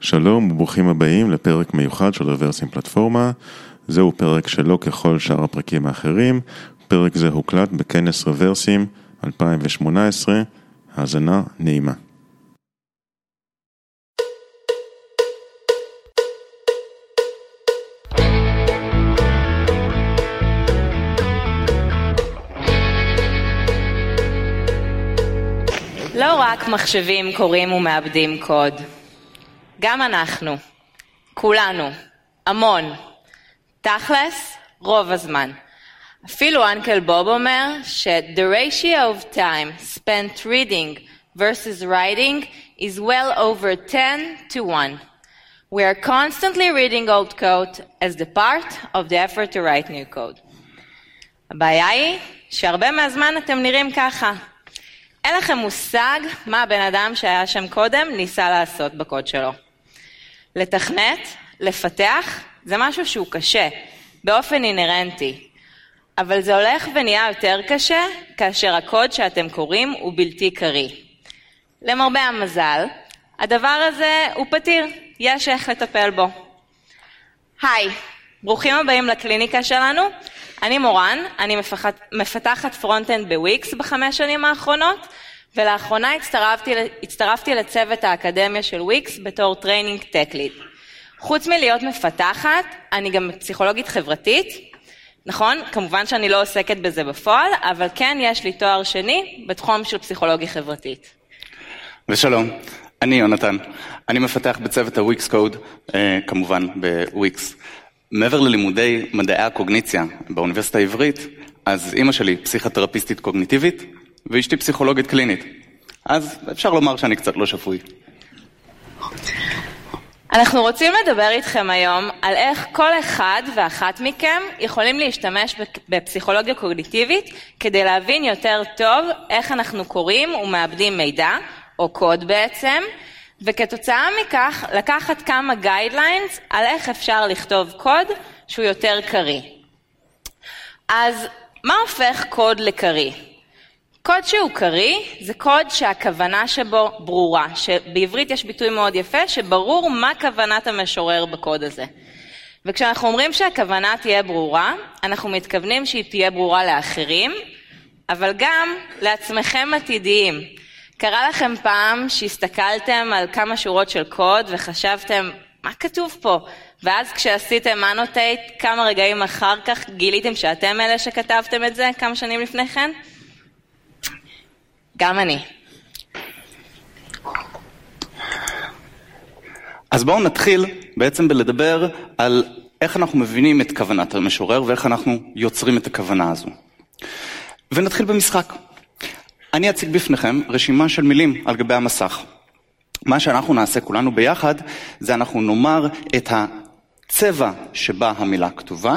שלום וברוכים הבאים לפרק מיוחד של רוורסים פלטפורמה. זהו פרק שלא ככל שאר הפרקים האחרים. פרק זה הוקלט בכנס רוורסים 2018. האזנה נעימה. לא רק מחשבים קוראים ומאבדים קוד. גם אנחנו, כולנו, המון, תכלס, רוב הזמן. אפילו אנקל בוב אומר ש-The ratio of time spent reading versus writing is well over 10-1. We are constantly reading old code as the part of the effort to write new code. הבעיה היא שהרבה מהזמן אתם נראים ככה. אין לכם מושג מה הבן אדם שהיה שם קודם ניסה לעשות בקוד שלו. לתכנת, לפתח, זה משהו שהוא קשה, באופן אינרנטי. אבל זה הולך ונהיה יותר קשה, כאשר הקוד שאתם קוראים הוא בלתי קרי. למרבה המזל, הדבר הזה הוא פתיר, יש איך לטפל בו. היי, ברוכים הבאים לקליניקה שלנו. אני מורן, אני מפתחת פרונט-אנד בוויקס ב5 שנים האחרונות, ולאחרונה הצטרפתי לצוות האקדמיה של וויקס בתור טריינינג טק-ליד. חוץ מלהיות מפתחת, אני גם פסיכולוגית חברתית, נכון? כמובן שאני לא עוסקת בזה בפועל, אבל כן יש לי תואר שני בתחום של פסיכולוגיה חברתית. ושלום, אני יונתן, אני מפתח בצוות הוויקס קוד, כמובן בוויקס. מעבר ללימודי מדעי הקוגניציה באוניברסיטה העברית, אז אמא שלי פסיכותרפיסטית קוגניטיבית, ואשתי פסיכולוגית קלינית. אז אפשר לומר שאני קצת לא שפוי. אנחנו רוצים לדבר איתכם היום על איך כל אחד ואחת מכם יכולים להשתמש בפסיכולוגיה קוגניטיבית, כדי להבין יותר טוב איך אנחנו קוראים ומאבדים מידע, או קוד בעצם, וכתוצאה מכך לקחת כמה גיידליינס על איך אפשר לכתוב קוד שהוא יותר קרי. אז מה הופך קוד לקרי? קוד שהוא קרי זה קוד שהכוונה שבו ברורה, שבעברית יש ביטוי מאוד יפה שברור מה כוונת המשורר בקוד הזה. וכשאנחנו אומרים שהכוונה תהיה ברורה, אנחנו מתכוונים שהיא תהיה ברורה לאחרים, אבל גם לעצמכם עתידיים. קרה לכם פעם שהסתכלתם על כמה שורות של קוד וחשבתם, מה כתוב פה? ואז כשעשיתם אנוטייט, כמה רגעים אחר כך גיליתם שאתם אלה שכתבתם את זה כמה שנים לפני כן? גם אני. אז בואו נתחיל בעצם בלדבר על איך אנחנו מבינים את כוונת המשורר ואיך אנחנו יוצרים את הכוונה הזו. ונתחיל במשחק. אני אציג בפניכם רשימה של מילים על גבי המסך. מה שאנחנו נעשה כולנו ביחד, זה אנחנו נאמר את הצבע שבה המילה כתובה,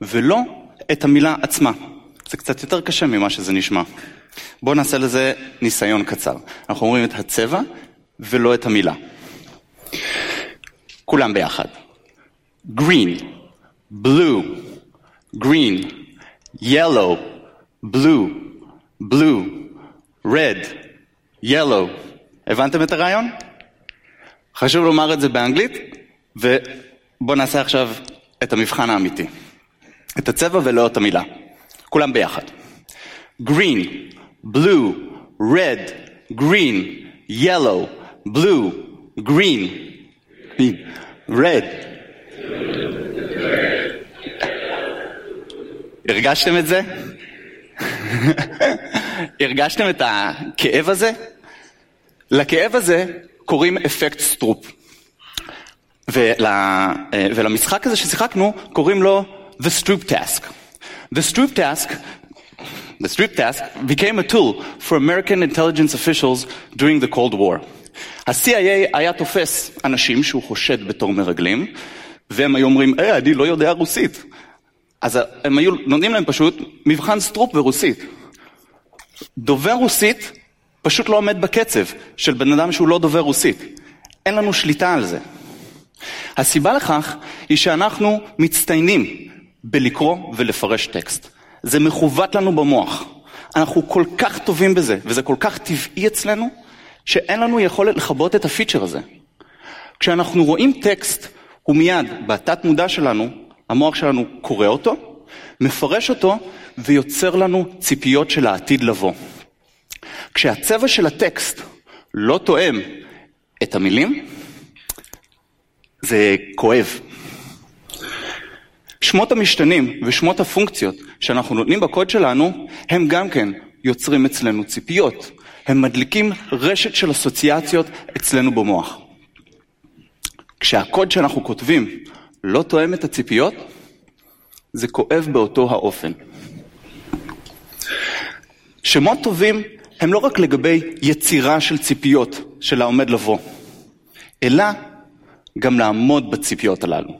ולא את המילה עצמה. זה קצת יותר קשה ממה שזה נשמע. בואו נעשה לזה ניסיון קצר. אנחנו אומרים את הצבע ולא את המילה. כולם ביחד. Green, blue, green, yellow, blue, blue. red, yellow. הבנתם את הרעיון? חשוב לומר את זה באנגלית, ובואו נעשה עכשיו את המבחן האמיתי. את הצבע ולא את המילה. כולם ביחד. green, blue, red, green, yellow, blue, green, red. הרגשתם את זה? הרגשתם את הכאב הזה? לכאב הזה קוראים אפקט סטרופ. ולמשחק הזה ששיחקנו קוראים לו The Stroop task. The Stroop task became a tool for American intelligence officials during the Cold War. ה-CIA היה תופס אנשים שהוא חושד בתור מרגלים, והם היו אומרים, אני לא יודע רוסית. אז הם היו נותנים להם פשוט מבחן סטרופ ברוסית. דובר רוסית פשוט לא עומד בקצב של בן אדם שהוא לא דובר רוסית. אין לנו שליטה על זה. הסיבה לכך היא שאנחנו מצטיינים בלקרוא ולפרש טקסט. זה מכוות לנו במוח. אנחנו כל כך טובים בזה, וזה כל כך טבעי אצלנו, שאין לנו יכולת לחבות את הפיצ'ר הזה. כשאנחנו רואים טקסט, הוא מיד, בתת מודע שלנו, המוח שלנו קורא אותו, מפרש אותו ויוצר לנו ציפיות של העתיד לבוא. כשהצבע של הטקסט לא תואם את המילים, זה כואב. שמות המשתנים ושמות הפונקציות שאנחנו נותנים בקוד שלנו, הם גם כן יוצרים אצלנו ציפיות. הם מדליקים רשת של אסוציאציות אצלנו במוח. כשהקוד שאנחנו כותבים לא תואם את הציפיות, זה כואב באותו האופן. שמות טובים הם לא רק לגבי יצירה של ציפיות של העומד לבוא, אלא גם לעמוד בציפיות הללו.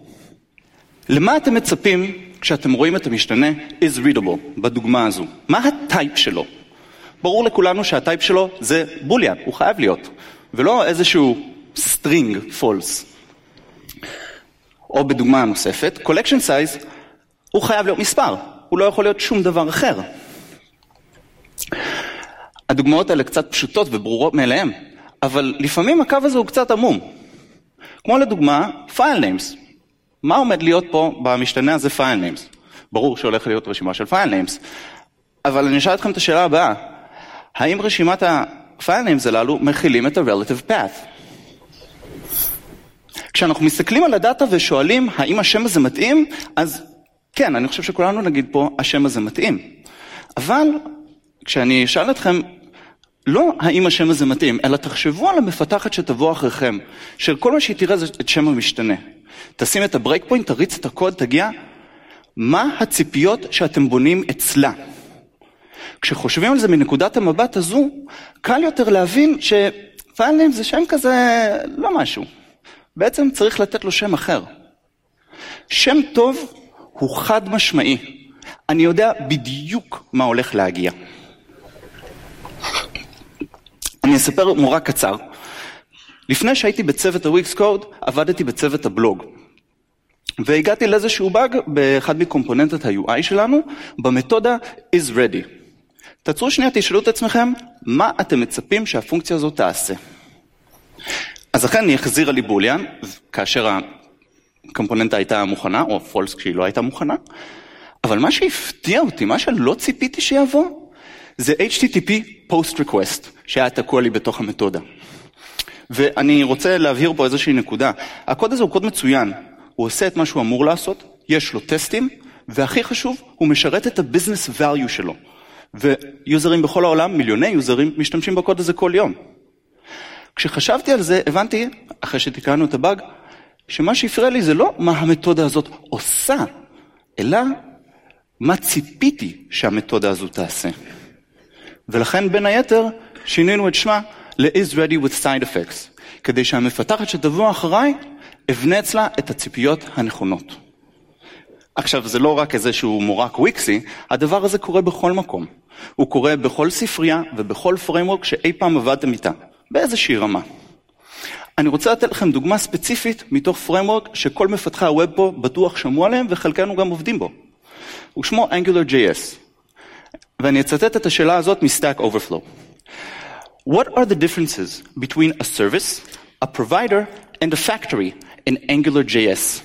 למה אתם מצפים כשאתם רואים את המשתנה is readable בדוגמה הזו? מה הטייפ שלו? ברור לכולנו שהטייפ שלו זה בוליאן, הוא חייב להיות, ולא איזשהו string false. או בדוגמה הנוספת, collection size, הוא חייב להיות מספר, הוא לא יכול להיות שום דבר אחר. הדוגמאות האלה קצת פשוטות וברורות מאליהם, אבל לפעמים הקו הזה הוא קצת עמום. כמו לדוגמה, file names. מה עומד להיות פה במשתנה הזה file names? ברור שהולך להיות רשימה של file names, אבל אני אשאל אתכם את השאלה הבאה, האם רשימת ה-file names הללו מכילים את ה-relative path? כשאנחנו מסתכלים על הדאטה ושואלים האם השם הזה מתאים, אז כן, אני חושב שכולנו נגיד פה השם הזה מתאים. אבל כשאני אשאל אתכם, לא האם השם הזה מתאים, אלא תחשבו על המפתחת שתבוא אחריכם, של כל מה שהיא תראה זה את שם המשתנה. תשים את הברייק פוינט, תריץ את הקוד, תגיע, מה הציפיות שאתם בונים אצלה? כשחושבים על זה מנקודת המבט הזו, קל יותר להבין שפיילים זה שם כזה לא משהו. בעצם צריך לתת לו שם אחר. שם טוב הוא חד משמעי. אני יודע בדיוק מה הולך להגיע. אני אספר מורה קצר. לפני שהייתי בצוות ה-Wix Code, עבדתי בצוות הבלוג. והגעתי לאיזשהו באג באחד מקומפוננטת ה-UI שלנו, במתודה is ready. תעצרו שנייה, תשאלו את עצמכם, מה אתם מצפים שהפונקציה הזאת תעשה? אז אכן היא החזירה לי בוליאן, כאשר הקומפוננטה הייתה מוכנה, או false כשהיא לא הייתה מוכנה, אבל מה שהפתיע אותי, מה שלא ציפיתי שיבוא, זה HTTP post request, שהיה תקוע לי בתוך המתודה. ואני רוצה להבהיר פה איזושהי נקודה. הקוד הזה הוא קוד מצוין, הוא עושה את מה שהוא אמור לעשות, יש לו טסטים, והכי חשוב, הוא משרת את ה-business value שלו. ויוזרים בכל העולם, מיליוני יוזרים, משתמשים בקוד הזה כל יום. כשחשבתי על זה, הבנתי, אחרי שתיקנו את הבאג, שמה שהפריע לי זה לא מה המתודה הזאת עושה, אלא מה ציפיתי שהמתודה הזו תעשה. ולכן בין היתר, שינינו את שמה ל-is ready with side effects, כדי שהמפתחת שתבוא אחריי, אבנה אצלה את הציפיות הנכונות. עכשיו, זה לא רק איזשהו מורק וויקסי, הדבר הזה קורה בכל מקום. הוא קורה בכל ספרייה ובכל פריימוורק שאי פעם עבדתם איתה. באיזושהי רמה. אני רוצה לתת לכם דוגמה ספציפית מתוך פריימוורק שכל מפתחי הווב פה בטוח שמעו עליהם וחלקנו גם עובדים בו. הוא שמו AngularJS. ואני אצטט את השאלה הזאת מ-Stack Overflow. What are the differences between a service, a provider and a factory in AngularJS?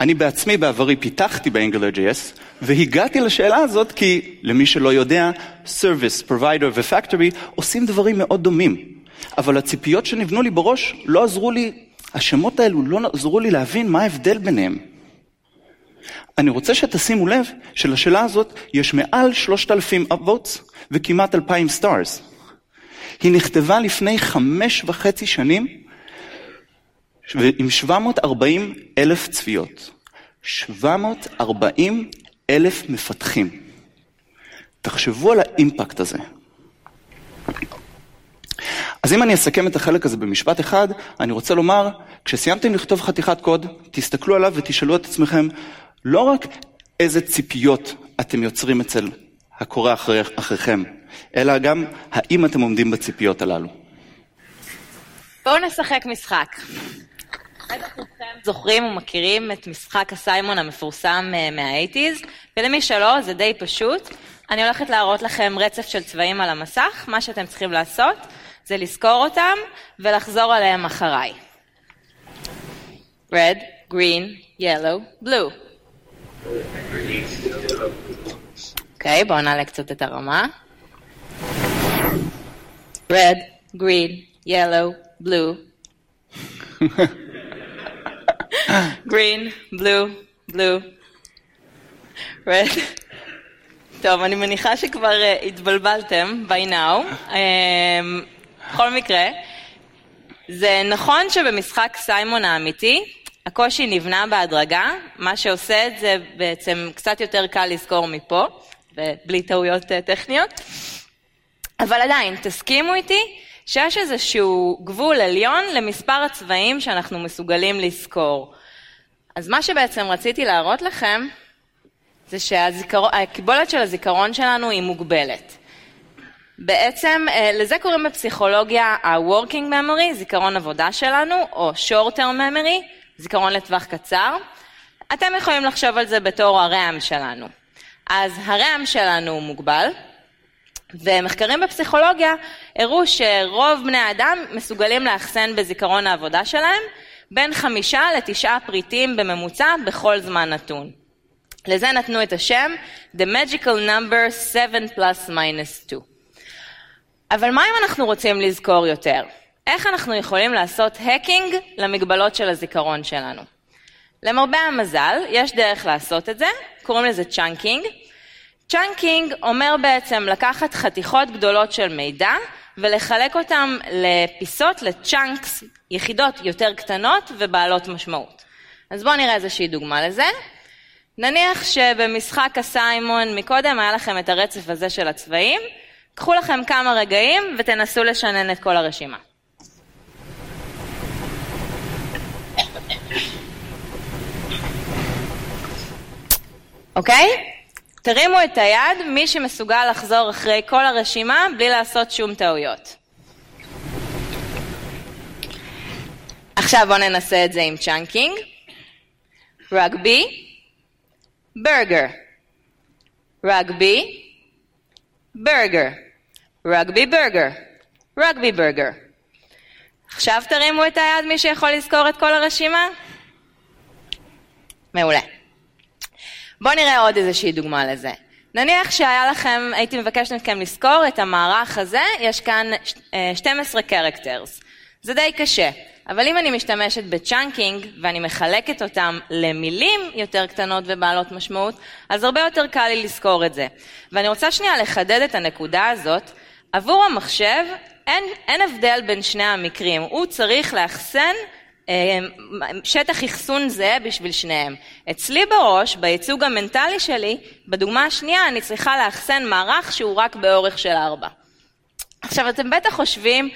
אני בעצמי בעברי פיתחתי ב-AngularJS והגעתי לשאלה הזאת כי למי שלא יודע, service, provider ו-factory עושים דברים מאוד דומים. אבל הציפיות שנבנו לי בראש לא עזרו לי, השמות האלו לא עזרו לי להבין מה ההבדל ביניהם. אני רוצה שתשימו לב שלשאלה הזאת יש מעל 3,000 upvotes וכמעט 2,000 stars. היא נכתבה לפני 5.5 שנים עם 740,000 צפיות. 740,000 מפתחים. תחשבו על האימפקט הזה. אז אם אני אסכם את החלק הזה במשפט אחד, אני רוצה לומר, כשסיימתם לכתוב חתיכת קוד, תסתכלו עליו ותשאלו את עצמכם, לא רק איזה ציפיות אתם יוצרים אצל הקורא אחריכם, אלא גם האם אתם עומדים בציפיות הללו. בואו נשחק משחק. זוכרים ומכירים את משחק הסיימון המפורסם מה-80s, ולמי שלא זה די פשוט. אני הולכת להראות לכם רצף של צבעים על המסך, מה שאתם צריכים לעשות זה לזכור אותם ולחזור עליהם אחריי. Red, green, yellow, blue. אוקיי, בואו נעלה קצת את הרמה. Red, green, yellow, blue. green, blue, blue. red. טוב, אני מניחה שכבר התבלבלתם by now. בכל מקרה, זה נכון שבמשחק סיימון האמיתי, הקושי נבנה בהדרגה, מה שעושה את זה בעצם קצת יותר קל לזכור מפה, ובלי טעויות טכניות. אבל עדיין, תסכימו איתי שיש איזשהו גבול עליון למספר הצבעים שאנחנו מסוגלים לזכור. אז מה שבעצם רציתי להראות לכם, זה שהקיבולת של הזיכרון שלנו היא מוגבלת. בעצם, לזה קוראים בפסיכולוגיה ה-working memory, זיכרון עבודה שלנו, או short term memory, זיכרון לטווח קצר. אתם יכולים לחשוב על זה בתור הרעם שלנו. אז הרעם שלנו מוגבל, ומחקרים בפסיכולוגיה הראו שרוב בני האדם מסוגלים להחסן בזיכרון העבודה שלהם, בין 5 ל-9 פריטים בממוצע בכל זמן נתון. לזה נתנו את השם, The Magical Number 7 ± 2. אבל מה אם אנחנו רוצים לזכור יותר? איך אנחנו יכולים לעשות הקינג למגבלות של הזיכרון שלנו? למרבה המזל, יש דרך לעשות את זה, קוראים לזה צ'אנקינג. צ'אנקינג אומר בעצם לקחת חתיכות גדולות של מידע, ולחלק אותם לפיסות, לצ'אנקס, יחידות יותר קטנות ובעלות משמעות. אז בואו נראה איזושהי דוגמה לזה. נניח שבמשחק הסיימון מקודם היה לכם את הרצף הזה של הצבעים, קחו לכם כמה רגעים ותנסו לשנן את כל הרשימה. אוקיי? תרימו את היד, מי שמסוגל לחזור אחרי כל הרשימה בלי לעשות שום טעויות. עכשיו בואו ננסה את זה עם צ'אנקינג. רגבי, ברגר. רגבי, ברגר. רגבי ברגר. רגבי ברגר. עכשיו תרימו את היד, מי שיכול לזכור את כל הרשימה? מעולה. בואו נראה עוד איזושהי דוגמה לזה. נניח שהיה לכם, הייתי מבקשת מכם לזכור את המערך הזה, יש כאן 12 characters. זה די קשה, אבל אם אני משתמשת בצ'אנקינג, ואני מחלקת אותם למילים יותר קטנות ובעלות משמעות, אז הרבה יותר קל לי לזכור את זה. ואני רוצה שנייה לחדד את הנקודה הזאת. עבור המחשב, אין הבדל בין שני המקרים. הוא צריך להחסן שטח יחסון זה בשביל שניהם. אצלי בראש, בייצוג המנטלי שלי, בדוגמה השנייה, אני צריכה להחסן מערך שהוא רק באורך של 4. עכשיו, אתם בטח חושבים,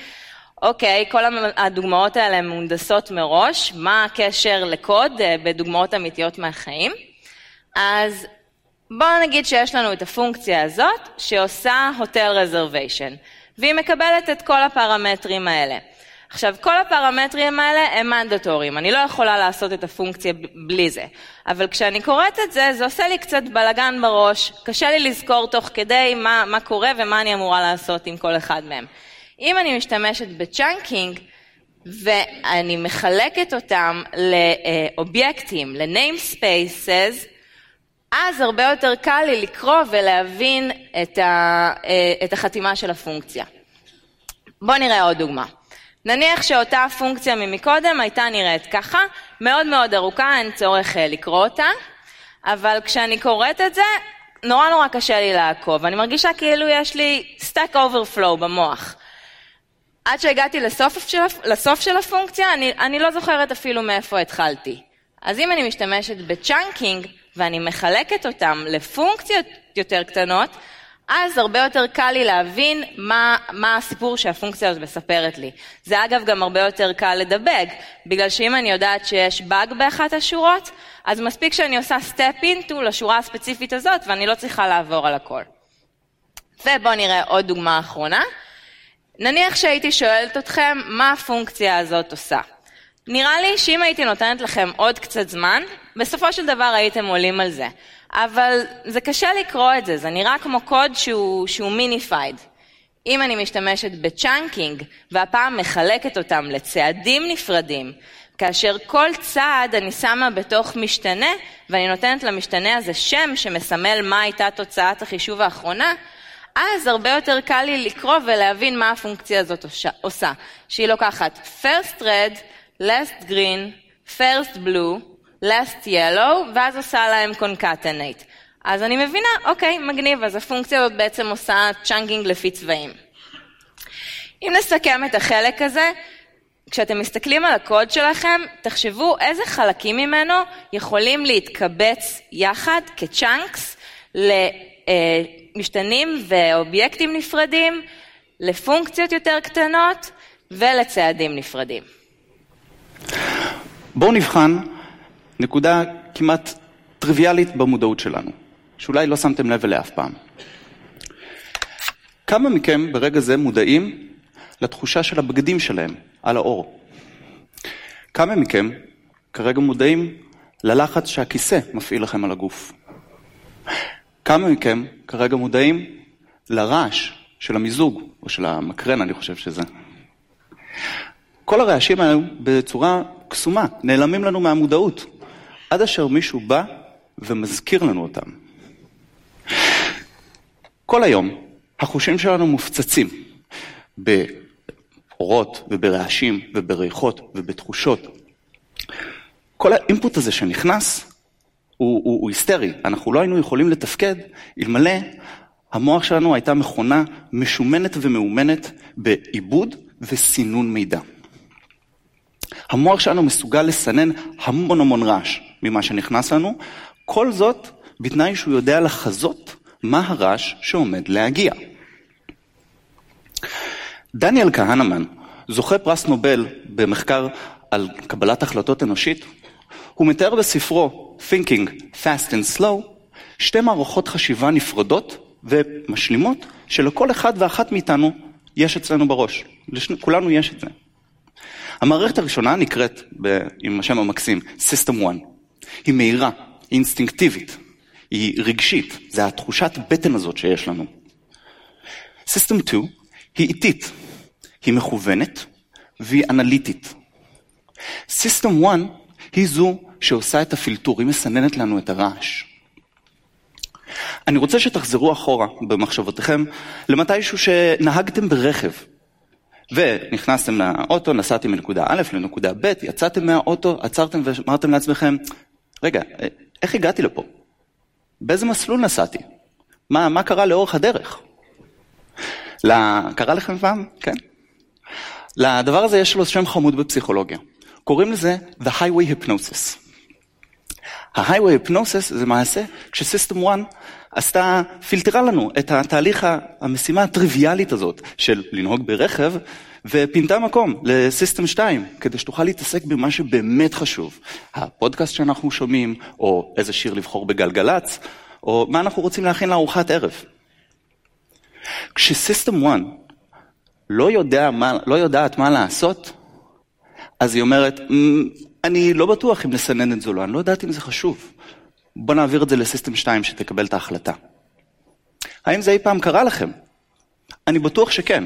אוקיי, כל הדוגמאות האלה מונדסות מראש, מה הקשר לקוד בדוגמאות אמיתיות מהחיים? אז בואו נגיד שיש לנו את הפונקציה הזאת, שעושה hotel reservation, והיא מקבלת את כל הפרמטרים האלה. עכשיו, כל הפרמטרים האלה הם מנדטוריים, אני לא יכולה לעשות את הפונקציה בלי זה. אבל כשאני קוראת את זה, זה עושה לי קצת בלגן בראש, קשה לי לזכור תוך כדי מה קורה ומה אני אמורה לעשות עם כל אחד מהם. אם אני משתמשת בצ'אנקינג, ואני מחלקת אותם לאובייקטים, ל-name spaces, אז הרבה יותר קל לי לקרוא ולהבין את החתימה של הפונקציה. בואו נראה עוד דוגמה. נניח שאותה הפונקציה ממקודם הייתה נראית ככה, מאוד מאוד ארוכה, אין צורך לקרוא אותה, אבל כשאני קוראת את זה, נורא קשה לי לעקוב. אני מרגישה כאילו יש לי stack overflow במוח. עד שהגעתי לסוף של הפונקציה, אני לא זוכרת אפילו מאיפה התחלתי. אז אם אני משתמשת בצ'אנקינג, ואני מחלקת אותם לפונקציות יותר קטנות, אז הרבה יותר קל לי להבין מה הסיפור שהפונקציה הזאת מספרת לי. זה אגב גם הרבה יותר קל לדבג, בגלל שאם אני יודעת שיש באג באחת השורות, אז מספיק שאני עושה step into לשורה הספציפית הזאת, ואני לא צריכה לעבור על הכל. ובואו נראה עוד דוגמה אחרונה. נניח שהייתי שואלת אתכם מה הפונקציה הזאת עושה. נראה לי שאם הייתי נותנת לכם עוד קצת זמן, בסופו של דבר הייתם עולים על זה. אבל זה קשה לקרוא את זה, זה נראה כמו קוד שהוא מיניפייד. אם אני משתמשת בצ'אנקינג, והפעם מחלקת אותם לצעדים נפרדים, כאשר כל צעד אני שמה בתוך משתנה, ואני נותנת למשתנה הזה שם שמסמל מה הייתה תוצאת החישוב האחרונה, אז הרבה יותר קל לי לקרוא ולהבין מה הפונקציה הזאת עושה. שהיא לוקחת first red, last green, first blue, last yellow, ואז עושה להם concatenate. אז אני מבינה, אוקיי, מגניב, אז הפונקציה הזאת בעצם עושה צ'אנקינג לפי צבעים. אם נסכם את החלק הזה, כשאתם מסתכלים על הקוד שלכם, תחשבו איזה חלקים ממנו יכולים להתקבץ יחד כצ'אנקס למשתנים ואובייקטים נפרדים, לפונקציות יותר קטנות ולצעדים נפרדים. בואו נבחן נקודה כמעט טריוויאלית במודעות שלנו, שאולי לא שמתם לב אליה אף פעם. כמה מכם ברגע זה מודעים לתחושה של הבגדים שלהם על האור? כמה מכם כרגע מודעים ללחץ שהכיסא מפעיל לכם על הגוף? כמה מכם כרגע מודעים לרעש של המיזוג, או של המקרן, אני חושב שזה. כל הרעשים האלו בצורה קסומה, נעלמים לנו מהמודעות, עד אשר מישהו בא ומזכיר לנו אותם. כל היום החושים שלנו מופצצים באורות וברעשים ובריחות ובתחושות. כל האינפוט הזה שנכנס הוא היסטרי. אנחנו לא היינו יכולים לתפקד אלמלא המוח שלנו הייתה מכונה משומנת ומאומנת בעיבוד וסינון מידע. המוח שלנו מסוגל לסנן המון המון רעש ממה שנכנס לנו, כל זאת בתנאי שהוא יודע לחזות מה הרעש שעומד להגיע. דניאל כהנמן, זוכה פרס נובל במחקר על קבלת החלטות אנושית, הוא מתאר בספרו Thinking Fast and Slow שתי מערכות חשיבה נפרדות ומשלימות שלכל אחד ואחת מאיתנו יש אצלנו בראש. כולנו יש את זה. המערכת הראשונה נקראת, עם השם המקסים, System 1. היא מהירה, היא אינסטינקטיבית, היא רגשית, זה התחושת בטן הזאת שיש לנו. System 2 היא איטית, היא מכוונת והיא אנליטית. System 1 היא זו שעושה את הפילטור, היא מסננת לנו את הרעש. אני רוצה שתחזרו אחורה במחשבותיכם למתישהו שנהגתם ברכב. ונכנסתם לאוטו, נסעתם מנקודה א' לנקודה ב', יצאתם מהאוטו, עצרתם ואמרתם לעצמכם, רגע, איך הגעתי לפה? באיזה מסלול נסעתי? מה קרה לאורך הדרך? קרה לכם פעם? כן. לדבר הזה יש לו שם חמוד בפסיכולוגיה. קוראים לזה The Highway Hypnosis. ה-Highway Hypnosis זה מעשה כשסיסטם 1 פילטרה לנו את התהליך, המשימה הטריוויאלית הזאת של לנהוג ברכב, ופינתה מקום לסיסטם 2, כדי שתוכל להתעסק במה שבאמת חשוב. הפודקאסט שאנחנו שומעים, או איזה שיר לבחור בגלגלץ, או מה אנחנו רוצים להכין לארוחת ערב. כשסיסטם 1 לא יודעת מה לעשות, אז היא אומרת, אני לא בטוח אם לסנן את זה לא, אני לא יודעת אם זה חשוב. בוא נעביר את זה לסיסטם 2 שתקבל את ההחלטה. האם זה אי פעם קרה לכם? אני בטוח שכן.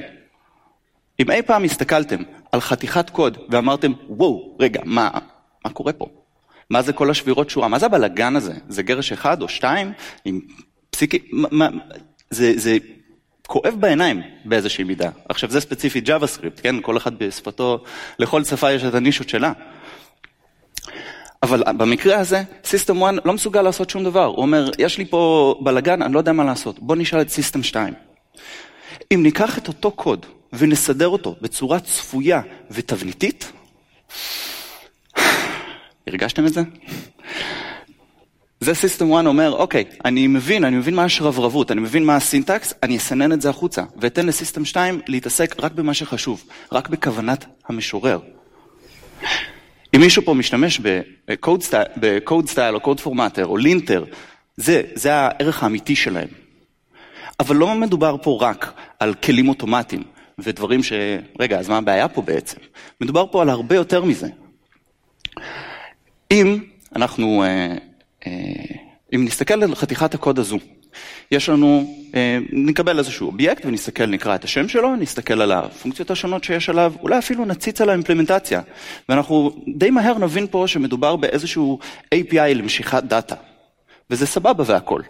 אם אי פעם הסתכלתם על חתיכת קוד ואמרתם, וואו, רגע, מה קורה פה? מה זה כל השבירות שורה? מה זה הבלגן הזה? זה גרש אחד או שתיים? עם פסיק... זה כואב בעיניים באיזושהי מידה. עכשיו זה ספציפי JavaScript, כן? כל אחד בשפתו, לכל שפה יש את הנישות שלה. אבל במקרה הזה, System 1 לא מסוגל לעשות שום דבר. הוא אומר, יש לי פה בלגן, אני לא יודע מה לעשות. בוא נשאל את System 2. אם ניקח את אותו קוד ונסדר אותו בצורה צפויה ותבניתית, הרגשתם את זה? זה System 1 אומר, אוקיי, אני מבין מה השרברבות, אני מבין מה הסינטקס, אני אסנן את זה החוצה, ואתן לסיסטם 2 להתעסק רק במה שחשוב, רק בכוונת המשורר. אם מישהו פה משתמש ב-code style או code formatter או לינטר, זה הערך האמיתי שלהם. אבל לא מדובר פה רק על כלים אוטומטיים ודברים רגע, אז מה הבעיה פה בעצם? מדובר פה על הרבה יותר מזה. אם נסתכל על חתיכת הקוד הזו יש לנו, נקבל איזשהו אובייקט ונסתכל, נקרא את השם שלו, נסתכל על הפונקציות השונות שיש עליו, אולי אפילו נציץ על האימפלמנטציה. ואנחנו די מהר נבין פה שמדובר באיזשהו API למשיכת דאטה. וזה סבבה והכל.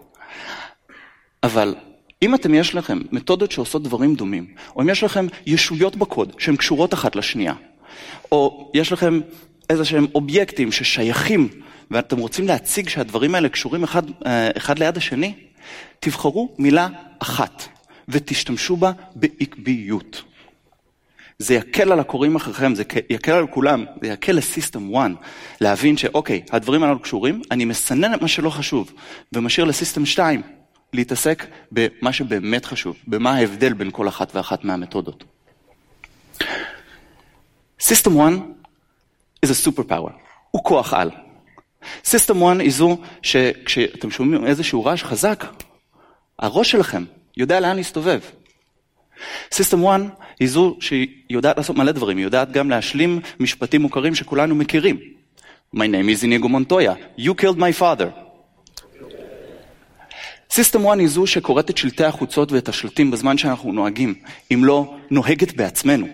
אבל אם אתם יש לכם מתודות שעושות דברים דומים, או אם יש לכם ישויות בקוד שהן קשורות אחת לשנייה, או יש לכם איזשהם אובייקטים ששייכים, ואתם רוצים להציג שהדברים האלה קשורים אחד ליד השני, תבחרו מילה אחת ותשתמשו בה בעקביות. זה יקל על הקוראים אחריכם, זה יקל על כולם, זה יקל לסיסטם 1, להבין שאוקיי, הדברים האלה קשורים, אני מסנן את מה שלא חשוב, ומשאיר לסיסטם 2 להתעסק במה שבאמת חשוב, במה ההבדל בין כל אחת ואחת מהמתודות. System 1 is a superpower. הוא כוח על. System 1 היא זו שכשאתם שומעים איזשהו רעש חזק, הראש שלכם יודע לאן להסתובב. System 1 היא זו שיודעת לעשות מלא דברים, היא יודעת גם להשלים משפטים מוכרים שכולנו מכירים. My name is Inigo Montoya. You killed my father. System 1 היא זו שקוראת את שלטי החוצות ואת השלטים בזמן שאנחנו נוהגים, אם לא נוהגת בעצמנו.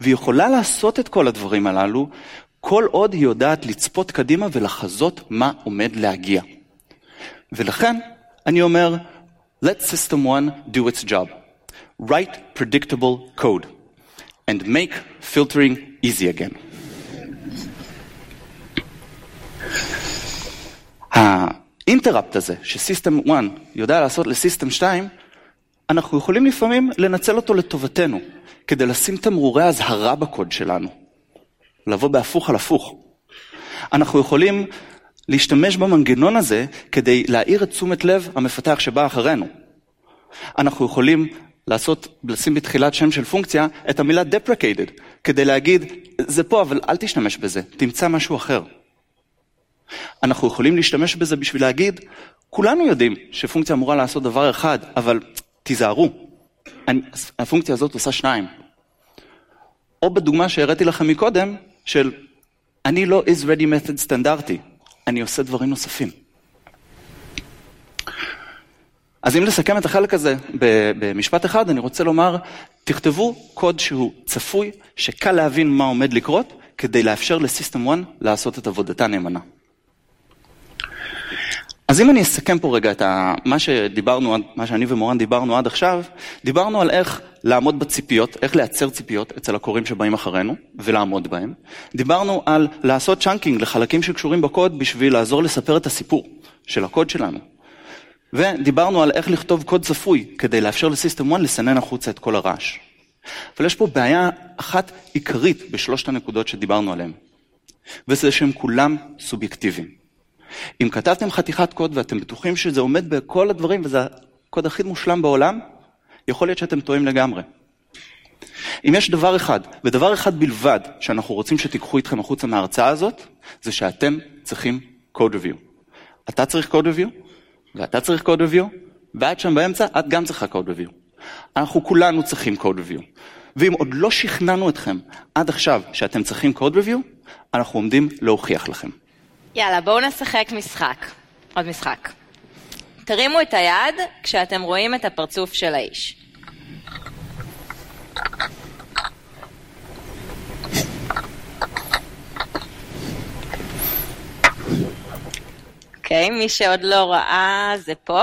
ויכולה לעשות את כל הדברים הללו, כל עוד היא יודעת לצפות קדימה ולחזות מה עומד להגיע. ולכן אני אומר, let system 1 do its job. Write predictable code and make filtering easy again. האינטראפט הזה שסיסטם 1 יודע לעשות לסיסטם 2, אנחנו יכולים לפעמים לנצל אותו לטובתנו, כדי לשים תמרורי הזהרה בקוד שלנו. לבוא בהפוך על הפוך. אנחנו יכולים להשתמש במנגנון הזה, כדי להעיר את תשומת לב המפתח שבא אחרינו. אנחנו יכולים לשים בתחילת שם של פונקציה, את המילה deprecated, כדי להגיד, זה פה אבל אל תשתמש בזה, תמצא משהו אחר. אנחנו יכולים להשתמש בזה בשביל להגיד, כולנו יודעים שפונקציה אמורה לעשות דבר אחד, אבל תיזהרו, הפונקציה הזאת עושה שניים. או בדוגמה שהראיתי לכם מקודם, של אני לא is ready method סטנדרטי, אני עושה דברים נוספים. אז אם לסכם את החלק הזה במשפט אחד, אני רוצה לומר, תכתבו קוד שהוא צפוי, שקל להבין מה עומד לקרות, כדי לאפשר לסיסטם 1 לעשות את עבודתה נאמנה. אז אם אני אסכם פה רגע את מה שאני ומורן דיברנו עד עכשיו, דיברנו על איך לעמוד בציפיות, איך לייצר ציפיות אצל הקוראים שבאים אחרינו ולעמוד בהם. דיברנו על לעשות צ'אנקינג לחלקים שקשורים בקוד בשביל לעזור לספר את הסיפור של הקוד שלנו. ודיברנו על איך לכתוב קוד צפוי כדי לאפשר לסיסטם 1 לסנן החוצה את כל הרעש. אבל יש פה בעיה אחת עיקרית בשלושת הנקודות שדיברנו עליהן. וזה שהם כולם סובייקטיביים. אם כתבתם חתיכת קוד ואתם בטוחים שזה עומד בכל הדברים וזה הקוד הכי מושלם בעולם, יכול להיות שאתם טועים לגמרי. אם יש דבר אחד, ודבר אחד בלבד שאנחנו רוצים שתיקחו איתכם החוצה מההרצאה הזאת, זה שאתם צריכים code review. אתה צריך code review, ואתה צריך code review, ואת שם באמצע, את גם צריכה code review. אנחנו כולנו צריכים code review. ואם עוד לא שכנענו אתכם עד עכשיו שאתם צריכים code review, אנחנו עומדים להוכיח לכם. יאללה, בואו נשחק משחק. עוד משחק. תרימו את היד כשאתם רואים את הפרצוף של האיש. אוקיי, מי שעוד לא ראה זה פה.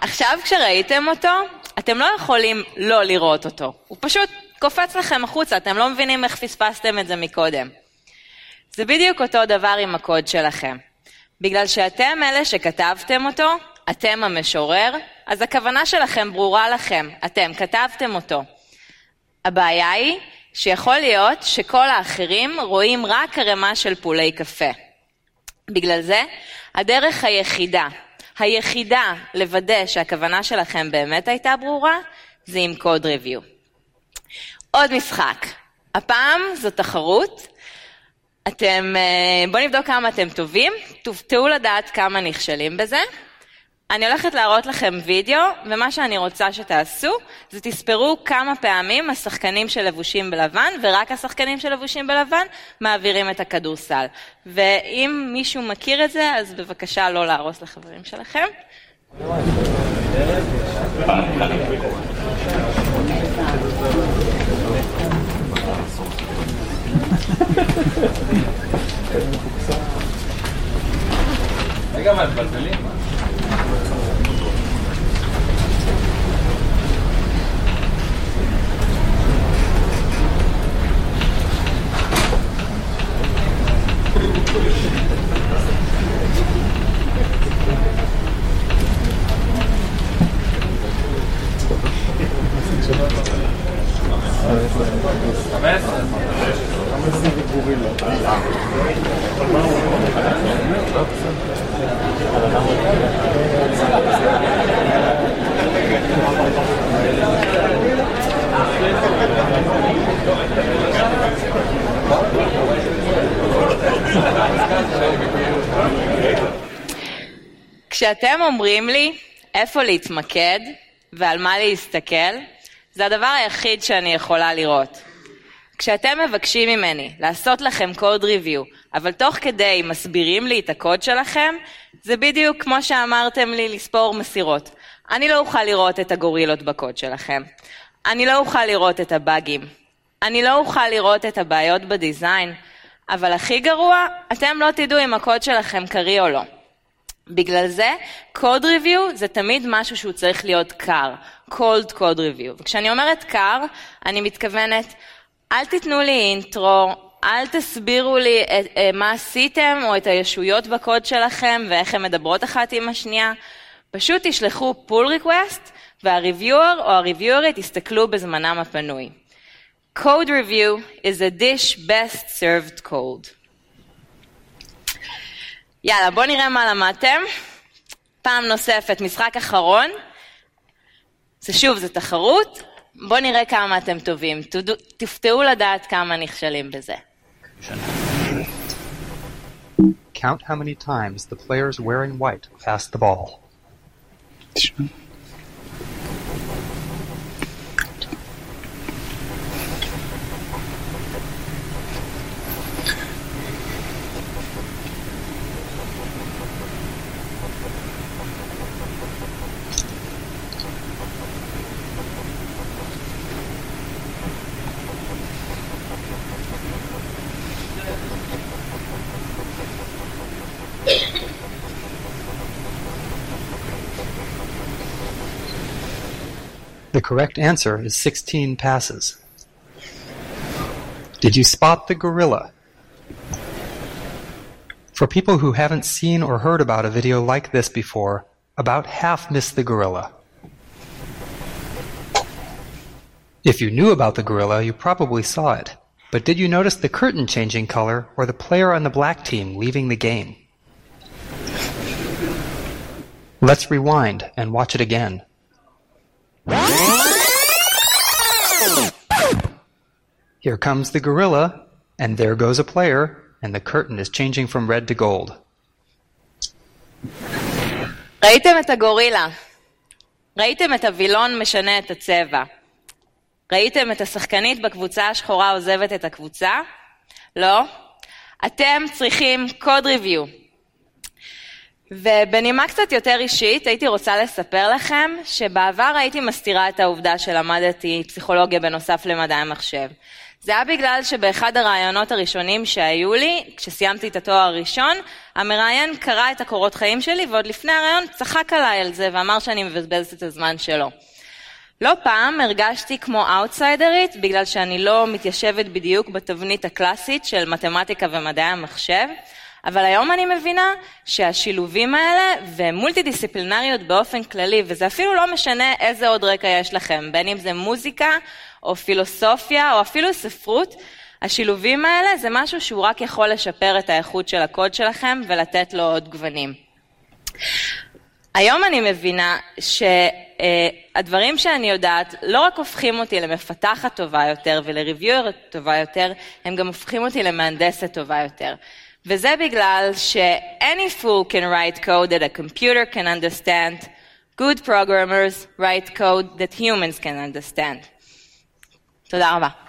עכשיו כשראיתם אותו, אתם לא יכולים לא לראות אותו. הוא פשוט קופץ לכם החוצה, אתם לא מבינים איך פספסתם את זה מקודם. זה בדיוק אותו דבר עם הקוד שלכם. בגלל שאתם אלה שכתבתם אותו, אתם המשורר, אז הכוונה שלכם ברורה לכם, אתם כתבתם אותו. הבעיה היא שיכול להיות שכל האחרים רואים רק הרמה של פולי קפה. בגלל זה, הדרך היחידה לוודא שהכוונה שלכם באמת הייתה ברורה, זה עם קוד ריוויו. עוד משחק. הפעם זו תחרות. בואו נבדוק כמה אתם טובים. תופתעו לדעת כמה נכשלים בזה. אני הולכת להראות לכם וידאו, ומה שאני רוצה שתעשו, זה תספרו כמה פעמים השחקנים שלבושים בלבן, ורק השחקנים שלבושים בלבן, מעבירים את הכדורסל. ואם מישהו מכיר את זה, אז בבקשה לא להרוס לחברים שלכם. רגע, מה, תבלבלים? כשאתם אומרים לי איפה להתמקד ועל מה להסתכל, זה הדבר היחיד שאני יכולה לראות. כשאתם מבקשים ממני לעשות לכם קוד ריוויו, אבל תוך כדי מסבירים לי את הקוד שלכם, זה בדיוק כמו שאמרתם לי לספור מסירות. אני לא אוכל לראות את הגורילות בקוד שלכם. אני לא אוכל לראות את הבאגים. אני לא אוכל לראות את הבעיות בדיזיין. אבל הכי גרוע, אתם לא תדעו אם הקוד שלכם קרי או לא. בגלל זה, קוד ריוויו זה תמיד משהו שהוא צריך להיות קר. קולד קוד ריוויו. וכשאני אומרת קר, אני מתכוונת, אל תיתנו לי אינטרו, אל תסבירו לי מה עשיתם או את הישויות בקוד שלכם ואיך הן מדברות אחת עם השנייה. פשוט תשלחו פול ריקווסט והריוויור או הריוויורית יסתכלו בזמנם הפנוי. Code review is a dish best served cold. יאללה, בואו נראה מה למדתם. פעם נוספת, משחק אחרון. זה שוב, זה תחרות. בואו נראה כמה אתם טובים. תופתעו לדעת כמה נכשלים בזה. Count how many times the players wearing white pass the ball. The correct answer is 16 passes. Did you spot the gorilla? For people who haven't seen or heard about a video like this before, about half missed the gorilla. If you knew about the gorilla, you probably saw it. But did you notice the curtain changing color or the player on the black team leaving the game? Let's rewind and watch it again. Here comes the gorilla, and there goes a player, and the curtain is changing from red to gold. ראיתם את הגורילה. ראיתם את הווילון משנה את הצבע. ראיתם את השחקנית בקבוצה השחורה עוזבת את הקבוצה? לא? אתם צריכים קוד ריוויו. ובנימה קצת יותר אישית, הייתי רוצה לספר לכם שבעבר הייתי מסתירה את העובדה שלמדתי פסיכולוגיה בנוסף למדעי המחשב. זה היה בגלל שבאחד הרעיונות הראשונים שהיו לי, כשסיימתי את התואר הראשון, המראיין קרא את הקורות חיים שלי, ועוד לפני הרעיון צחק עליי על זה ואמר שאני מבזבזת את הזמן שלו. לא פעם הרגשתי כמו אאוטסיידרית, בגלל שאני לא מתיישבת בדיוק בתבנית הקלאסית של מתמטיקה ומדעי המחשב, אבל היום אני מבינה שהשילובים האלה ומולטי דיסציפלינריות באופן כללי, וזה אפילו לא משנה איזה עוד רקע יש לכם, בין אם זה מוזיקה או פילוסופיה או אפילו ספרות, השילובים האלה זה משהו שהוא רק יכול לשפר את האיכות של הקוד שלכם ולתת לו עוד גוונים. היום אני מבינה שהדברים שאני יודעת לא רק הופכים אותי למפתחת טובה יותר ולריוויור טובה יותר, הם גם הופכים אותי למהנדסת טובה יותר. וזה בגלל ש-any fool can write code that a computer can understand, good programmers write code that humans can understand. תודה רבה.